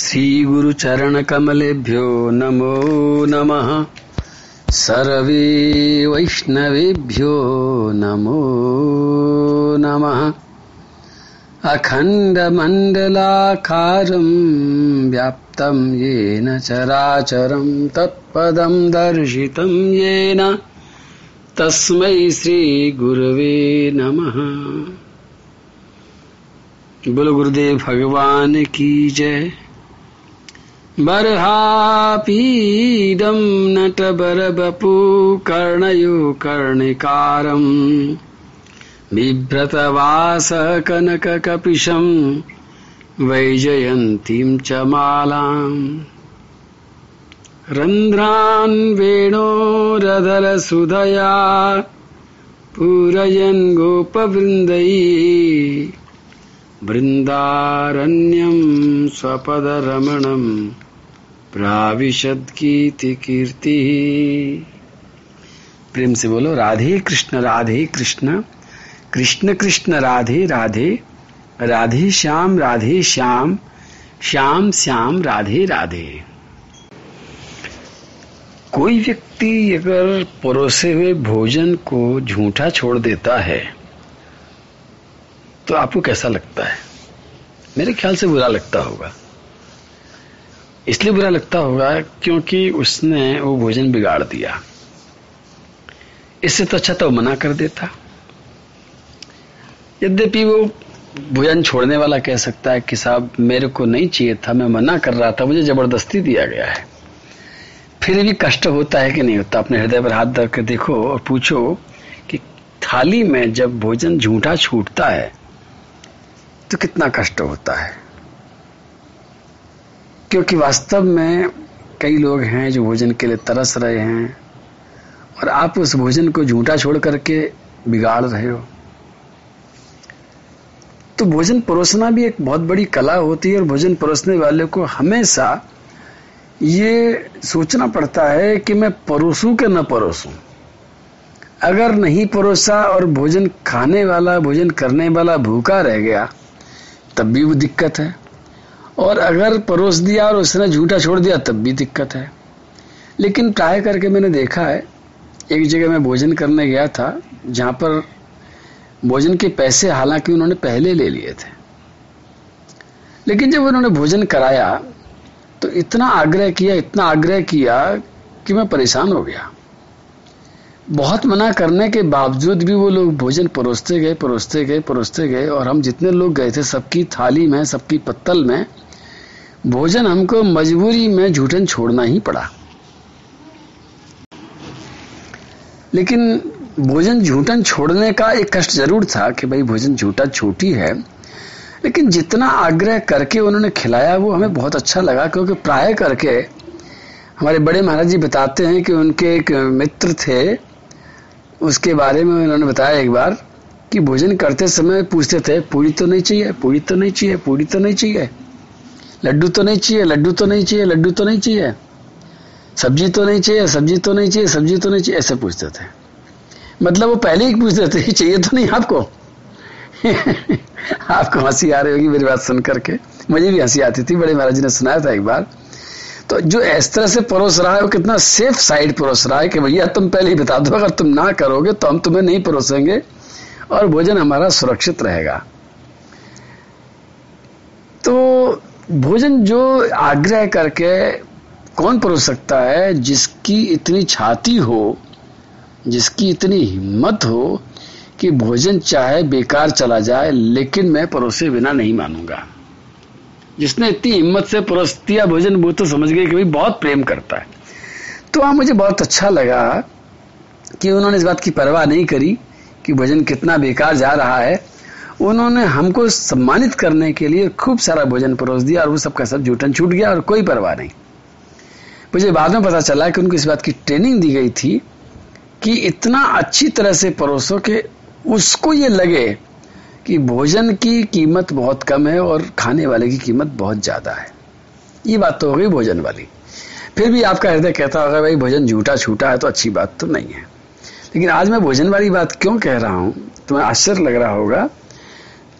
श्री गुरु चरण कमलेभ्यो नमो नमः। सर्वे वैष्णवेभ्यो नमो नमः। अखंड मंडलाकारं व्याप्तं येन चराचरं तत्पदं दर्शितं येन तस्मै श्री गुरवे नमः। बोलो गुरुदेव भगवान की जय। बरहा पीडम नट बर बपू कर्णयो कर्णिकारं बिभ्रतवास कनक कपिशं वैजयंतीं च मालां रंध्रान् वेणोरधर सुधया पूरयन् गोपवृन्दैः वृन्दारण्यं स्वपदरमणं प्राविशद्गीतिकीर्तिः। प्रेम से बोलो राधे कृष्ण कृष्ण कृष्ण राधे राधे राधे श्याम श्याम श्याम राधे राधे। कोई व्यक्ति अगर परोसे हुए भोजन को झूठा छोड़ देता है तो आपको कैसा लगता है? मेरे ख्याल से बुरा लगता होगा। इसलिए बुरा लगता होगा क्योंकि उसने वो भोजन बिगाड़ दिया। इससे तो अच्छा तो मना कर देता। यद्यपि वो भोजन छोड़ने वाला कह सकता है कि साहब मेरे को नहीं चाहिए था, मैं मना कर रहा था, मुझे जबरदस्ती दिया गया है। फिर भी कष्ट होता है कि नहीं होता? अपने हृदय पर हाथ धर के देखो और पूछो कि थाली में जब भोजन झूठा छूटता है तो कितना कष्ट होता है। क्योंकि वास्तव में कई लोग हैं जो भोजन के लिए तरस रहे हैं और आप उस भोजन को झूठा छोड़ करके बिगाड़ रहे हो। तो भोजन परोसना भी एक बहुत बड़ी कला होती है और भोजन परोसने वाले को हमेशा ये सोचना पड़ता है कि मैं परोसूं कि न परोसूं। अगर नहीं परोसा और भोजन खाने वाला भोजन करने वाला भूखा रह गया तब भी वो दिक्कत है, और अगर परोस दिया और उसने झूठा छोड़ दिया तब भी दिक्कत है। लेकिन ट्राई करके मैंने देखा है, एक जगह मैं भोजन करने गया था जहाँ पर भोजन के पैसे हालांकि उन्होंने पहले ले लिए थे, लेकिन जब उन्होंने भोजन कराया तो इतना आग्रह किया कि मैं परेशान हो गया। बहुत मना करने के बावजूद भी वो लोग भोजन परोसते गए और हम जितने लोग गए थे सबकी थाली में सबकी पत्तल में भोजन हमको मजबूरी में झूठन छोड़ना ही पड़ा। लेकिन भोजन झूठन छोड़ने का एक कष्ट जरूर था कि भाई भोजन झूठा छोटी है, लेकिन जितना आग्रह करके उन्होंने खिलाया वो हमें बहुत अच्छा लगा। क्योंकि प्राय करके हमारे बड़े महाराज जी बताते हैं कि उनके एक मित्र थे, उसके बारे में उन्होंने बताया एक बार कि भोजन करते समय पूछते थे पूरी तो नहीं चाहिए, लड्डू तो नहीं चाहिए, सब्जी तो नहीं चाहिए, ऐसे पूछते थे। मतलब वो पहले ही पूछ रहे थे चाहिए तो नहीं आपको। आपको हंसी आ रही होगी मेरी बात सुन करके, मुझे भी हंसी आती थी। बड़े महाराज जी ने सुनाया था एक बार। तो जो इस तरह से परोस रहा है वो कितना सेफ साइड परोस रहा है कि भैया तुम पहले ही बता दो, अगर तुम ना करोगे तो हम तुम्हें नहीं परोसेंगे और भोजन हमारा सुरक्षित रहेगा। तो भोजन जो आग्रह करके कौन परोस सकता है? जिसकी इतनी छाती हो, जिसकी इतनी हिम्मत हो कि भोजन चाहे बेकार चला जाए लेकिन मैं परोसे बिना नहीं मानूंगा। जिसने इतनी हिम्मत से परोस दिया भोजन वो तो समझ गए कि भाई बहुत प्रेम करता है। तो वहां मुझे बहुत अच्छा लगा कि उन्होंने इस बात की परवाह नहीं करी कि भोजन कितना बेकार जा रहा है। उन्होंने हमको सम्मानित करने के लिए खूब सारा भोजन परोस दिया और वो सबका सब झूठन छूट गया और कोई परवाह नहीं। मुझे बाद में पता चला कि उनको इस बात की ट्रेनिंग दी गई थी कि इतना अच्छी तरह से परोसो कि उसको ये लगे कि भोजन की कीमत बहुत कम है और खाने वाले की कीमत बहुत ज्यादा है। ये बात तो हो गई भोजन वाली। फिर भी आपका हृदय कहता होगा भाई भोजन झूठा छूटा है तो अच्छी बात तो नहीं है। लेकिन आज मैं भोजन वाली बात क्यों कह रहा हूं तुम्हें आश्चर्य लग रहा होगा।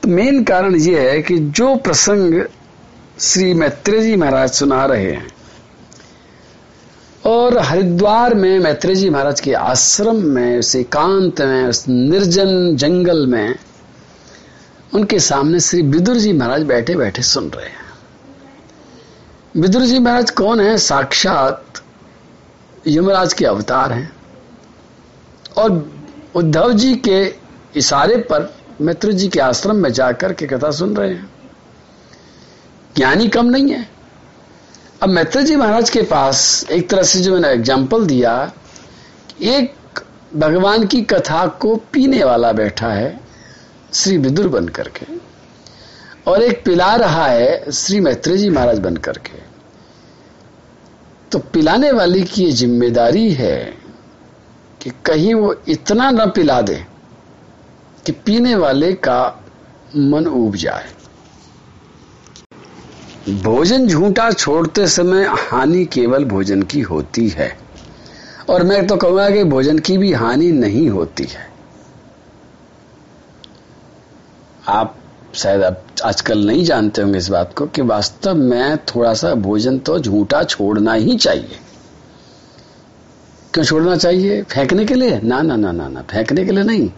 तो मेन कारण ये है कि जो प्रसंग श्री मैत्रेय जी महाराज सुना रहे हैं। और हरिद्वार में मैत्रेय जी महाराज के आश्रम में, उस एकांत में, उस निर्जन जंगल में उनके सामने श्री विदुर जी महाराज बैठे बैठे सुन रहे हैं। विदुर जी महाराज कौन है? साक्षात यमराज के अवतार हैं। और उद्धव जी के इशारे पर मैत्रेय जी के आश्रम में जाकर के कथा सुन रहे हैं। ज्ञानी कम नहीं है। अब मैत्रेय जी महाराज के पास एक तरह से जो मैंने एग्जाम्पल दिया, एक भगवान की कथा को पीने वाला बैठा है श्री विदुर बन करके, और एक पिला रहा है श्री मैत्रेय जी महाराज बन करके। तो पिलाने वाली की ये जिम्मेदारी है कि कहीं वो इतना न पिला दे कि पीने वाले का मन ऊब जाए। भोजन झूठा छोड़ते समय हानि केवल भोजन की होती है, और मैं तो कहूंगा कि भोजन की भी हानि नहीं होती है। आप शायद अब आजकल नहीं जानते होंगे इस बात को कि वास्तव में थोड़ा सा भोजन तो झूठा छोड़ना ही चाहिए। क्यों छोड़ना चाहिए? फेंकने के लिए? ना ना ना ना ना, फेंकने के लिए नहीं।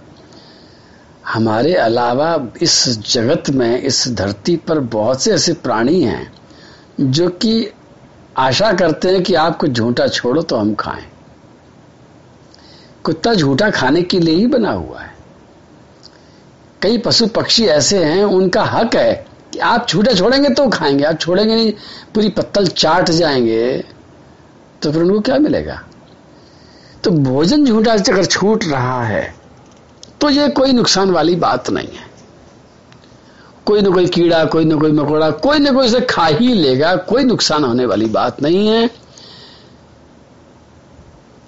हमारे अलावा इस जगत में, इस धरती पर बहुत से ऐसे प्राणी हैं जो कि आशा करते हैं कि आप कुछ झूठा छोड़ो तो हम खाएं। कुत्ता झूठा खाने के लिए ही बना हुआ है। कई पशु पक्षी ऐसे हैं, उनका हक है कि आप झूठा छोड़ेंगे तो खाएंगे, आप छोड़ेंगे नहीं पूरी पत्तल चाट जाएंगे तो फिर उनको क्या मिलेगा। तो भोजन झूठा अगर छूट रहा है तो ये कोई नुकसान वाली बात नहीं है। कोई न कोई कीड़ा, कोई न कोई मकोड़ा, कोई न कोई इसे खा ही लेगा, कोई नुकसान होने वाली बात नहीं है।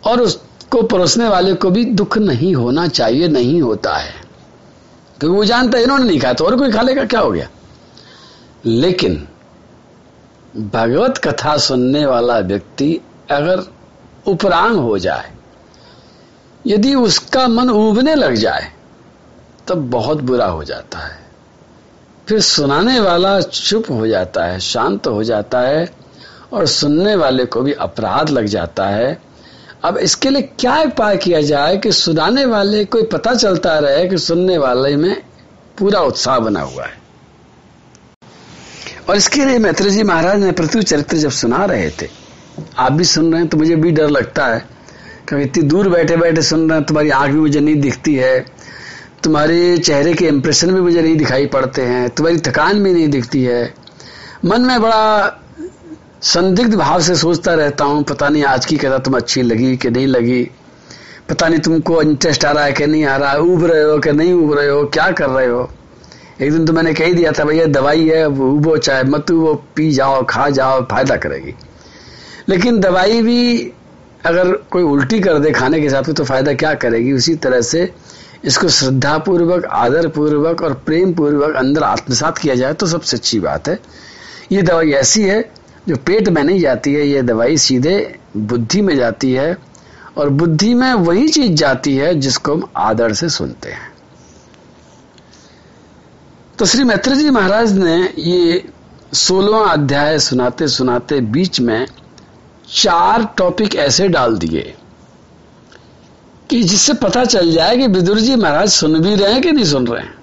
और उसको परोसने वाले को भी दुख नहीं होना चाहिए, नहीं होता है, क्योंकि वो जानता है इन्होंने नहीं खाया तो और कोई खा लेगा, क्या हो गया। लेकिन भगवत कथा सुनने वाला व्यक्ति अगर उपरांग हो जाए, यदि उसका मन ऊबने लग जाए तब बहुत बुरा हो जाता है। फिर सुनाने वाला चुप हो जाता है, शांत हो जाता है, और सुनने वाले को भी अपराध लग जाता है। अब इसके लिए क्या उपाय किया जाए कि सुनाने वाले को पता चलता रहे कि सुनने वाले में पूरा उत्साह बना हुआ है। और इसके लिए मैत्रेय जी महाराज ने पृथ्वी चरित्र जब सुना रहे थे, आप भी सुन रहे हैं तो मुझे भी डर लगता है, क्योंकि इतनी दूर बैठे बैठे सुन रहे हैं। तुम्हारी आंख भी मुझे नहीं दिखती है, तुम्हारे चेहरे के इंप्रेशन भी मुझे नहीं दिखाई पड़ते हैं, तुम्हारी थकान भी नहीं दिखती है। मन में बड़ा संदिग्ध भाव से सोचता रहता हूं, पता नहीं आज की कथा तुम अच्छी लगी कि नहीं लगी, पता नहीं तुमको इंटरेस्ट आ रहा है कि नहीं आ रहा है, ऊब रहे हो कि नहीं ऊब रहे हो, क्या कर रहे हो। एक दिन तो मैंने कह दिया था, भैया दवाई है, ऊबो चाहे मत ऊबो, पी जाओ, खा जाओ, फायदा करेगी। लेकिन दवाई भी अगर कोई उल्टी कर दे खाने के हिसाब से तो फायदा क्या करेगी। उसी तरह से इसको श्रद्धापूर्वक, आदरपूर्वक और प्रेम पूर्वक अंदर आत्मसात किया जाए तो सबसे अच्छी बात है। ये दवाई ऐसी है जो पेट में नहीं जाती है, ये दवाई सीधे बुद्धि में जाती है, और बुद्धि में वही चीज जाती है जिसको हम आदर से सुनते हैं। तो श्री मैत्रेय जी महाराज ने ये 16वां अध्याय सुनाते सुनाते बीच में 4 टॉपिक ऐसे डाल दिए कि जिससे पता चल जाए कि विदुर जी महाराज सुन भी रहे हैं कि नहीं सुन रहे हैं।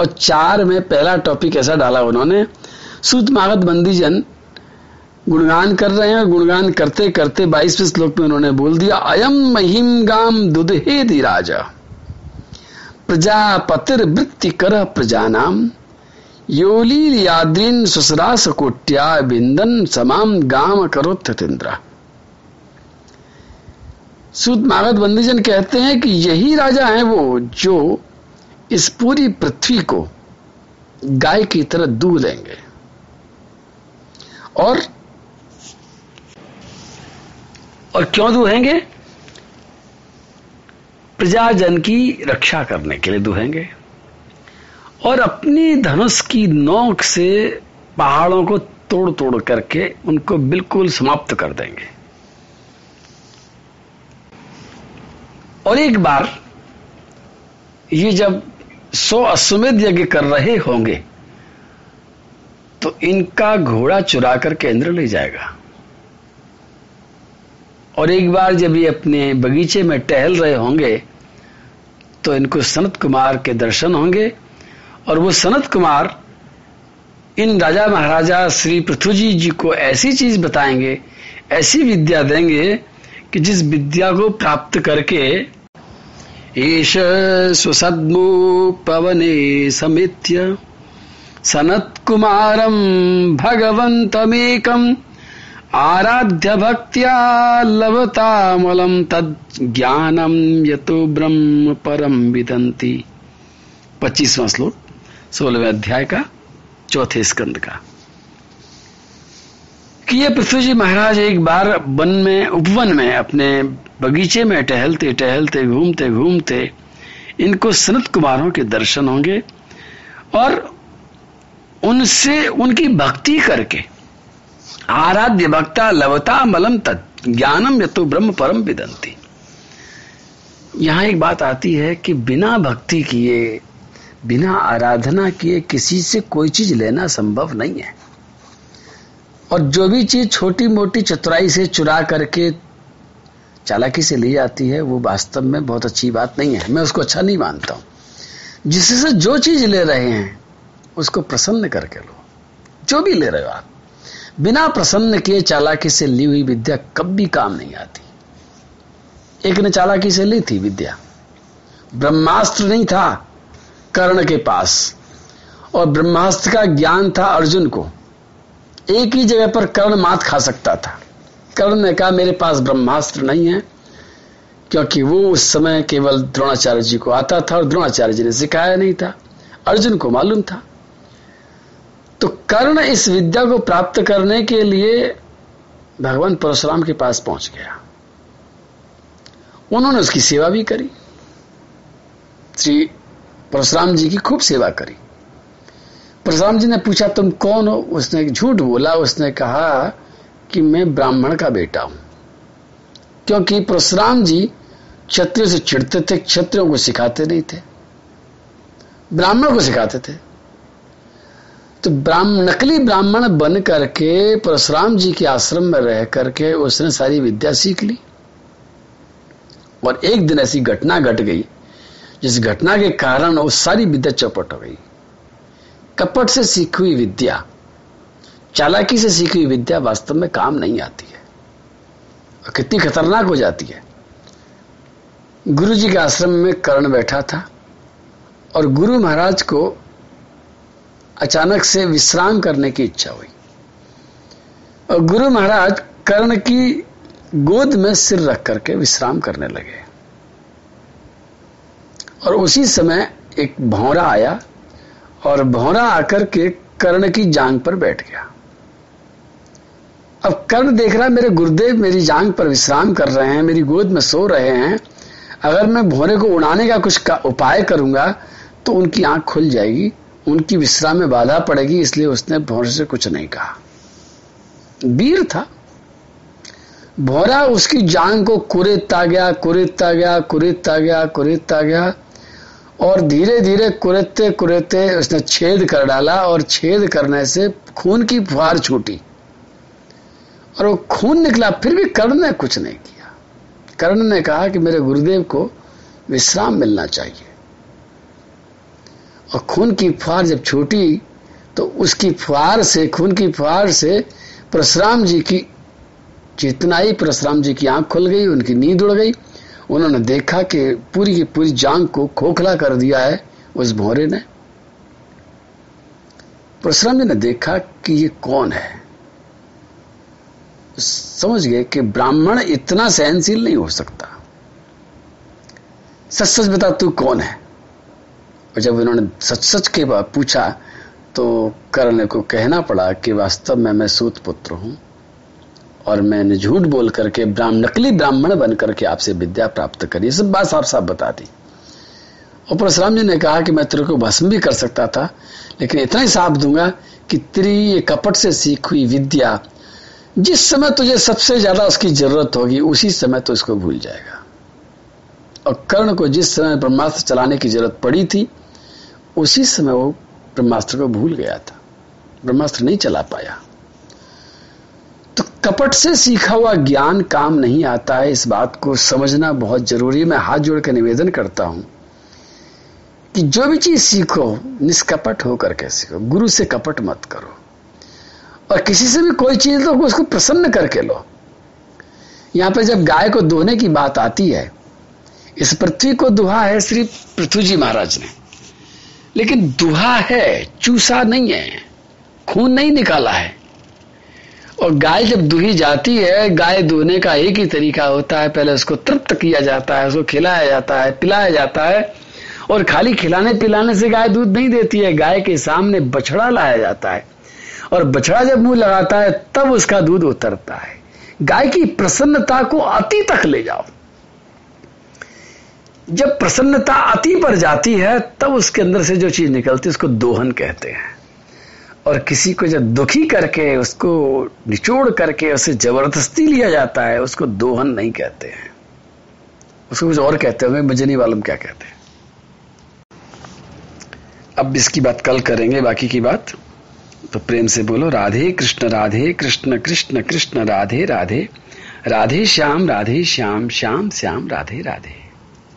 और 4 में पहला टॉपिक ऐसा डाला उन्होंने, सूत मागध बंदी जन गुणगान कर रहे हैं, और गुणगान करते करते 22वें श्लोक में उन्होंने बोल दिया, अयम महिम गाम दुदहे धीराजा प्रजापतिर वृत्ति कर प्रजानाम योली याद्रीन सुसरास कोट्या बिंदन समाम गाम करोत्थतिंद्रा। सूत मागध बंदीजन कहते हैं कि यही राजा है वो जो इस पूरी पृथ्वी को गाय की तरह दूध देंगे। और क्यों दुहेंगे? प्रजाजन की रक्षा करने के लिए दुहेंगे, और अपनी धनुष की नोक से पहाड़ों को तोड़ तोड़ करके उनको बिल्कुल समाप्त कर देंगे। और एक बार ये जब 100 अश्वमेध यज्ञ कर रहे होंगे तो इनका घोड़ा चुरा करके अंदर ले जाएगा। और एक बार जब ये अपने बगीचे में टहल रहे होंगे तो इनको सनत कुमार के दर्शन होंगे, और वो सनत कुमार इन राजा महाराजा श्री पृथ्वीजी जी को ऐसी चीज बताएंगे, ऐसी विद्या देंगे कि जिस विद्या को प्राप्त करके एष स्वसद्मो पवने समित्य सनत कुमारम भगवंतमेकम आराध्य भक्त्या लभतामलम तद ज्ञानम यतो ब्रह्म परम विदंती। 25वां श्लोक 16वें अध्याय का चौथे स्कंद का। कि ये पृथ्वी जी महाराज एक बार उपवन में अपने बगीचे में टहलते टहलते घूमते घूमते इनको सनत कुमारों के दर्शन होंगे और उनसे उनकी भक्ति करके आराध्य भक्ता लवता मलम तत् ज्ञानम यतो ब्रह्म परम विदंती। यहां एक बात आती है कि बिना भक्ति किए, बिना आराधना किए किसी से कोई चीज लेना संभव नहीं है। और जो भी चीज छोटी मोटी चतुराई से चुरा करके चालाकी से ली जाती है वो वास्तव में बहुत अच्छी बात नहीं है। मैं उसको अच्छा नहीं मानता हूं। जिससे जो चीज ले रहे हैं उसको प्रसन्न करके लो। जो भी ले रहे हो आप, बिना प्रसन्न किए चालाकी से ली हुई विद्या कभी काम नहीं आती। एक ने चालाकी से ली थी विद्या, ब्रह्मास्त्र नहीं था कर्ण के पास और ब्रह्मास्त्र का ज्ञान था अर्जुन को। एक ही जगह पर कर्ण मात खा सकता था। कर्ण ने कहा मेरे पास ब्रह्मास्त्र नहीं है, क्योंकि वो उस समय केवल द्रोणाचार्य जी को आता था और द्रोणाचार्य जी ने सिखाया नहीं था, अर्जुन को मालूम था। तो कर्ण इस विद्या को प्राप्त करने के लिए भगवान परशुराम के पास पहुंच गया। उन्होंने उसकी सेवा भी करी, श्री परशुराम जी की खूब सेवा करी। परशुराम जी ने पूछा तुम कौन हो? उसने झूठ बोला, उसने कहा कि मैं ब्राह्मण का बेटा हूं। क्योंकि परशुराम जी क्षत्रियों से चिढ़ते थे, क्षत्रियों को सिखाते नहीं थे, ब्राह्मण को सिखाते थे। तो नकली ब्राह्मण बन करके परशुराम जी के आश्रम में रह करके उसने सारी विद्या सीख ली। और एक दिन ऐसी घटना घट गई जिस घटना के कारण वो सारी विद्या चौपट हो गई। कपट से सीखी हुई विद्या, चालाकी से सीखी हुई विद्या वास्तव में काम नहीं आती है और कितनी खतरनाक हो जाती है। गुरु जी के आश्रम में कर्ण बैठा था और गुरु महाराज को अचानक से विश्राम करने की इच्छा हुई और गुरु महाराज कर्ण की गोद में सिर रख करके विश्राम करने लगे। और उसी समय एक भौंरा आया और भौंरा आकर के कर्ण की जांग पर बैठ गया। अब कर्ण देख रहा मेरे गुरुदेव मेरी जांग पर विश्राम कर रहे हैं, मेरी गोद में सो रहे हैं, अगर मैं भौंरे को उड़ाने का कुछ उपाय करूंगा तो उनकी आंख खुल जाएगी, उनकी विश्राम में बाधा पड़ेगी। इसलिए उसने भौंरे से कुछ नहीं कहा। वीर था भौरा, उसकी जांग को कुरेदता गया और धीरे धीरे कुरेदते कुरेदते उसने छेद कर डाला और छेद करने से खून की फुहार छूटी और वो खून निकला। फिर भी कर्ण ने कुछ नहीं किया। कर्ण ने कहा कि मेरे गुरुदेव को विश्राम मिलना चाहिए। और खून की फुहार जब छूटी तो उसकी फुहार से, खून की फुहार से परशुराम जी की चेतना आई, परशुराम जी की आंख खुल गई, उनकी नींद उड़ गई। उन्होंने देखा कि पूरी की पूरी जांग को खोखला कर दिया है उस भौरे ने। परशुराम जी ने देखा कि ये कौन है, समझ गए कि ब्राह्मण इतना सहनशील नहीं हो सकता। सच सच बता तू कौन है? और जब उन्होंने सच सच के बाद पूछा तो कर्ण को कहना पड़ा कि वास्तव में मैं सूत पुत्र हूं और मैंने झूठ बोल करके नकली ब्राह्मण बन करके आपसे विद्या प्राप्त करी। सब बात साफ बता दी। और परशुराम जी ने कहा कि मैं तेरे को भस्म भी कर सकता था, लेकिन इतना ही साफ दूंगा कि तेरी ये कपट से सीख हुई विद्या जिस समय तुझे सबसे ज्यादा उसकी जरूरत होगी उसी समय तो इसको भूल जाएगा। और कर्ण को जिस समय ब्रह्मास्त्र चलाने की जरूरत पड़ी थी उसी समय वो ब्रह्मास्त्र को भूल गया था। ब्रह्मास्त्र नहीं चला पाया। तो कपट से सीखा हुआ ज्ञान काम नहीं आता है, इस बात को समझना बहुत जरूरी है। मैं हाथ जोड़ के निवेदन करता हूं कि जो भी चीज सीखो निष्कपट होकर के सीखो, गुरु से कपट मत करो। और किसी से भी कोई चीज लो उसको प्रसन्न करके लो। यहां पर जब गाय को दोहने की बात आती है, इस पृथ्वी को दुहा है श्री पृथ्वी जी महाराज ने, लेकिन दुहा है, चूसा नहीं है, खून नहीं निकाला है। और गाय जब दुही जाती है, गाय दुहने का एक ही तरीका होता है, पहले उसको तृप्त किया जाता है, उसको खिलाया जाता है, पिलाया जाता है। और खाली खिलाने पिलाने से गाय दूध नहीं देती है, गाय के सामने बछड़ा लाया जाता है और बछड़ा जब मुंह लगाता है तब उसका दूध उतरता है। गाय की प्रसन्नता को अति तक ले जाओ, जब प्रसन्नता अति पर जाती है तब उसके अंदर से जो चीज निकलती है उसको दोहन कहते हैं। और किसी को जब दुखी करके उसको निचोड़ करके उसे जबरदस्ती लिया जाता है उसको दोहन नहीं कहते हैं, उसको कुछ और कहते हैं, मुझे नहीं मालूम क्या कहते हैं। अब इसकी बात कल करेंगे, बाकी की बात तो प्रेम से बोलो। राधे कृष्ण कृष्ण कृष्ण राधे राधे, राधे श्याम श्याम श्याम श्याम राधे राधे।